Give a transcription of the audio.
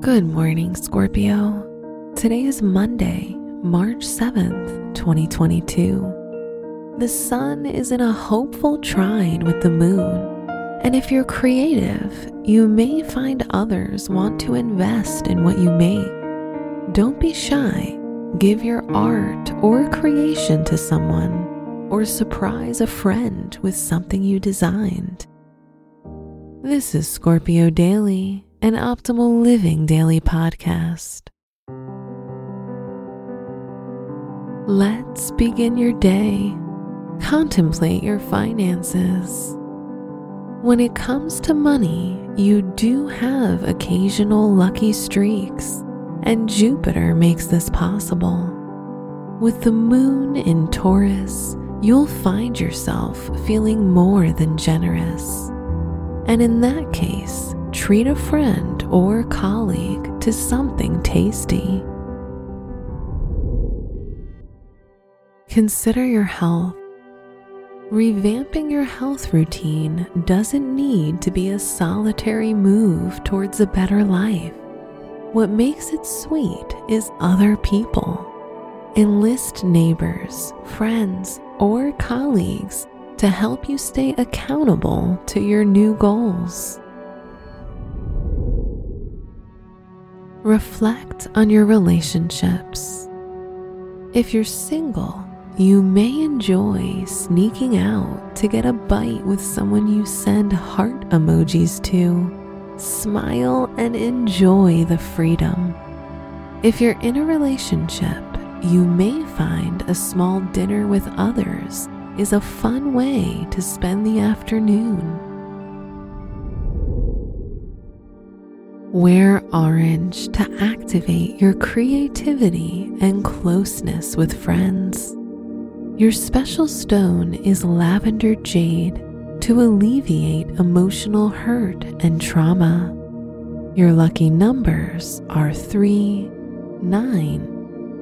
Good morning, Scorpio. Today is Monday, March 7th, 2022. The sun is in a hopeful trine with the moon, and if you're creative, you may find others want to invest in what you make. Don't be shy. Give your art or creation to someone, or surprise a friend with something you designed. This is Scorpio Daily, an Optimal Living Daily podcast. Let's begin your day. Contemplate your finances. When it comes to money, you do have occasional lucky streaks, and Jupiter makes this possible. With the moon in Taurus, you'll find yourself feeling more than generous. And in that case, treat a friend or colleague to something tasty. Consider your health. Revamping your health routine doesn't need to be a solitary move towards a better life. What makes it sweet is other people. Enlist neighbors, friends, or colleagues to help you stay accountable to your new goals. Reflect on your relationships. If you're single, you may enjoy sneaking out to get a bite with someone you send heart emojis to. Smile and enjoy the freedom. If you're in a relationship, you may find a small dinner with others is a fun way to spend the afternoon. Wear orange to activate your creativity and closeness with friends. Your special stone is lavender jade to alleviate emotional hurt and trauma. Your lucky numbers are 3, 9,